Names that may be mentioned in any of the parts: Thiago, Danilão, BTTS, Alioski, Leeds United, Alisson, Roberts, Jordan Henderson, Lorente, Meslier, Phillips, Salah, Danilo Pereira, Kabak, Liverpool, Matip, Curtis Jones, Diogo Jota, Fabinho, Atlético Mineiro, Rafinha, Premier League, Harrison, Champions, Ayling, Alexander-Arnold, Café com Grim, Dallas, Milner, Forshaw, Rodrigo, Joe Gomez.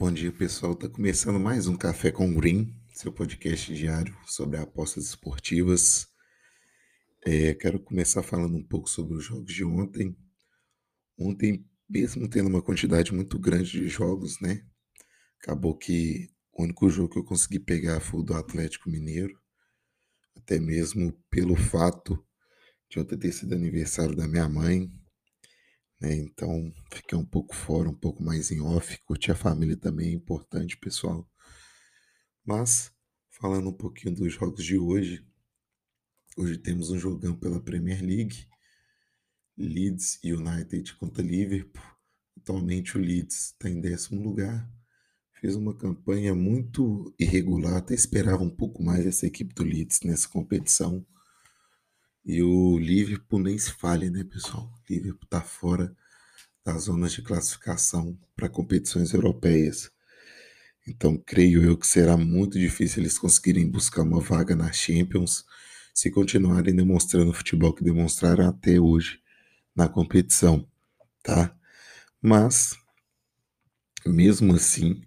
Bom dia, pessoal. Está começando mais um Café com Grim, seu podcast diário sobre apostas esportivas. Quero começar falando um pouco sobre os jogos de ontem. Ontem, mesmo tendo uma quantidade muito grande de jogos, né? Acabou que o único jogo que eu consegui pegar foi o do Atlético Mineiro. Até mesmo pelo fato de ontem ter sido aniversário da minha mãe. Né? Então, fiquei um pouco fora, um pouco mais em off. Curtir a família também é importante, pessoal. Mas, falando um pouquinho dos jogos de hoje. Hoje temos um jogão pela Premier League. Leeds United contra Liverpool. Atualmente o Leeds está em 10º lugar. Fez uma campanha muito irregular, até esperava um pouco mais essa equipe do Leeds nessa competição. E o Liverpool nem se fale, né, pessoal? O Liverpool está fora das zonas de classificação para competições europeias. Então, creio eu que será muito difícil eles conseguirem buscar uma vaga na Champions se continuarem demonstrando o futebol que demonstraram até hoje na competição, tá? Mas, mesmo assim,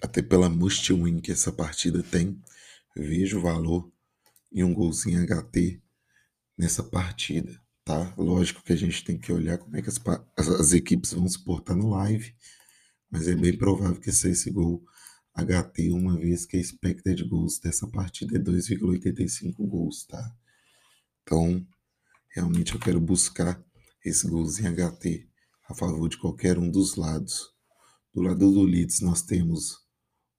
até pela must-win que essa partida tem, vejo valor em um golzinho HT nessa partida, tá? Lógico que a gente tem que olhar como é que as equipes vão se portar no live, mas é bem provável que seja esse gol HT, uma vez que a expected goals dessa partida é 2,85 gols, tá? Então, realmente eu quero buscar esse golzinho HT a favor de qualquer um dos lados. Do lado do Leeds nós temos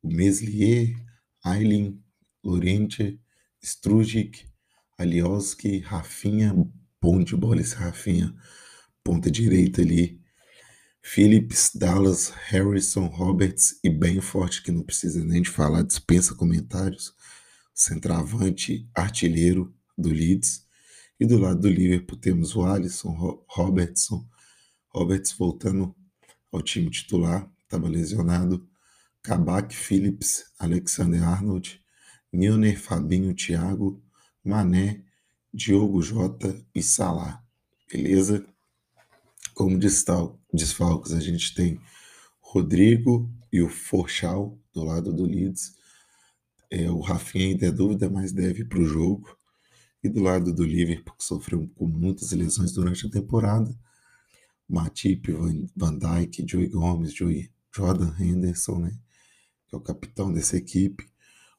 o Meslier, Ayling, Lorente, Strujic, Alioski, Rafinha, bom de bola esse Rafinha, ponta direita ali, Phillips, Dallas, Harrison, Roberts e bem forte, que não precisa nem de falar, dispensa comentários, centroavante, artilheiro do Leeds. E do lado do Liverpool temos o Alisson, Roberts voltando ao time titular, estava lesionado, Kabak, Phillips, Alexander-Arnold, Milner, Fabinho, Thiago, Mané, Diogo Jota e Salah, beleza? Como desfalques a gente tem Rodrigo e o Forshaw do lado do Leeds, o Rafinha ainda é dúvida, mas deve ir para o jogo. E do lado do Liverpool, que sofreu com muitas lesões durante a temporada, Matip, Van Dijk, Joe Gomez, Jordan Henderson, né, que é o capitão dessa equipe,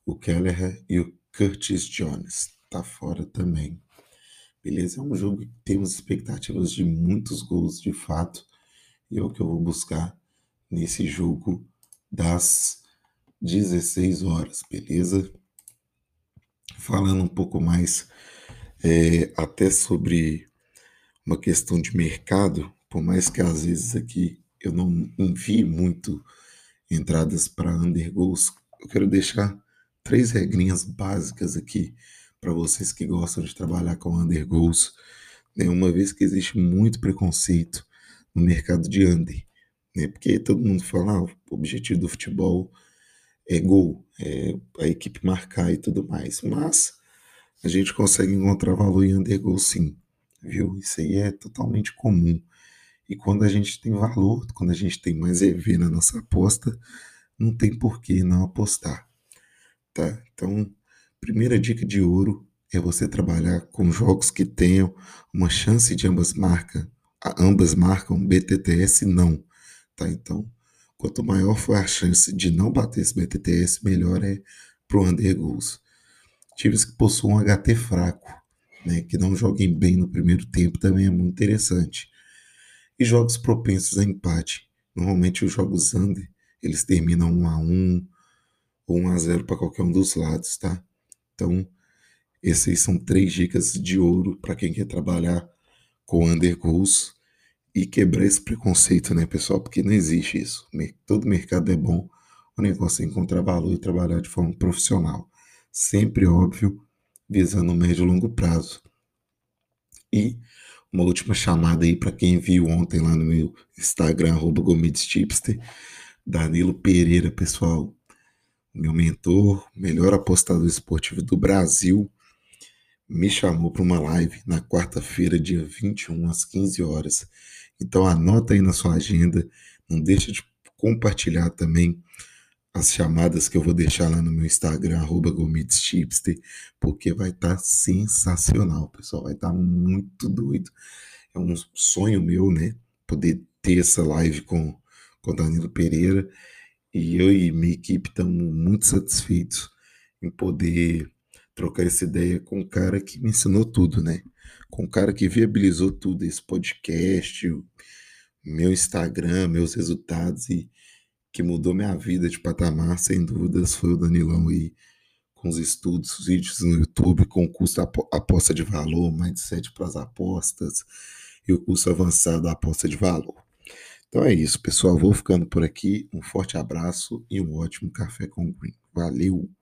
o Kelleher e o Curtis Jones, tá fora também. Beleza, é um jogo que temos expectativas de muitos gols de fato, e é o que eu vou buscar nesse jogo das 16 horas, beleza? Falando um pouco mais até sobre uma questão de mercado, por mais que às vezes aqui eu não envie muito entradas para undergoals, eu quero deixar 3 regrinhas básicas aqui para vocês que gostam de trabalhar com undergoals, né? Uma vez que existe muito preconceito no mercado de under, né? Porque todo mundo fala, o objetivo do futebol é gol, é a equipe marcar e tudo mais, mas a gente consegue encontrar valor em undergoal sim, viu? Isso aí é totalmente comum. E quando a gente tem valor, quando a gente tem mais EV na nossa aposta, não tem por que não apostar, tá? Então, primeira dica de ouro é você trabalhar com jogos que tenham uma chance de ambas marcam BTTS não, tá? Então, quanto maior for a chance de não bater esse BTTS, melhor é pro undergoals. Times que possuam um HT fraco, né, que não joguem bem no primeiro tempo, também é muito interessante. E jogos propensos a empate. Normalmente os jogos under, eles terminam 1-1 ou 1-0 para qualquer um dos lados, tá? Então, essas aí são 3 dicas de ouro para quem quer trabalhar com undergoals e quebrar esse preconceito, né, pessoal? Porque não existe isso. Todo mercado é bom, o negócio é encontrar valor e trabalhar de forma profissional. Sempre óbvio, visando o médio e longo prazo. E uma última chamada aí para quem viu ontem lá no meu Instagram, @gomedschipster, Danilo Pereira, pessoal. Meu mentor, melhor apostador esportivo do Brasil, me chamou para uma live na quarta-feira, dia 21, às 15 horas. Então anota aí na sua agenda, não deixa de compartilhar também as chamadas que eu vou deixar lá no meu Instagram, @gomitschipster, porque vai estar sensacional, pessoal, vai estar muito doido. É um sonho meu, né, poder ter essa live com Danilo Pereira, e eu e minha equipe estamos muito satisfeitos em poder trocar essa ideia com um cara que me ensinou tudo, né, com um cara que viabilizou tudo, esse podcast, o meu Instagram, meus resultados, e que mudou minha vida de patamar, sem dúvidas, foi o Danilão aí, com os estudos, os vídeos no YouTube, com o curso aposta de valor, mindset para as apostas, e o curso avançado da aposta de valor. Então é isso, pessoal, vou ficando por aqui, um forte abraço e um ótimo Café com Grim. Valeu!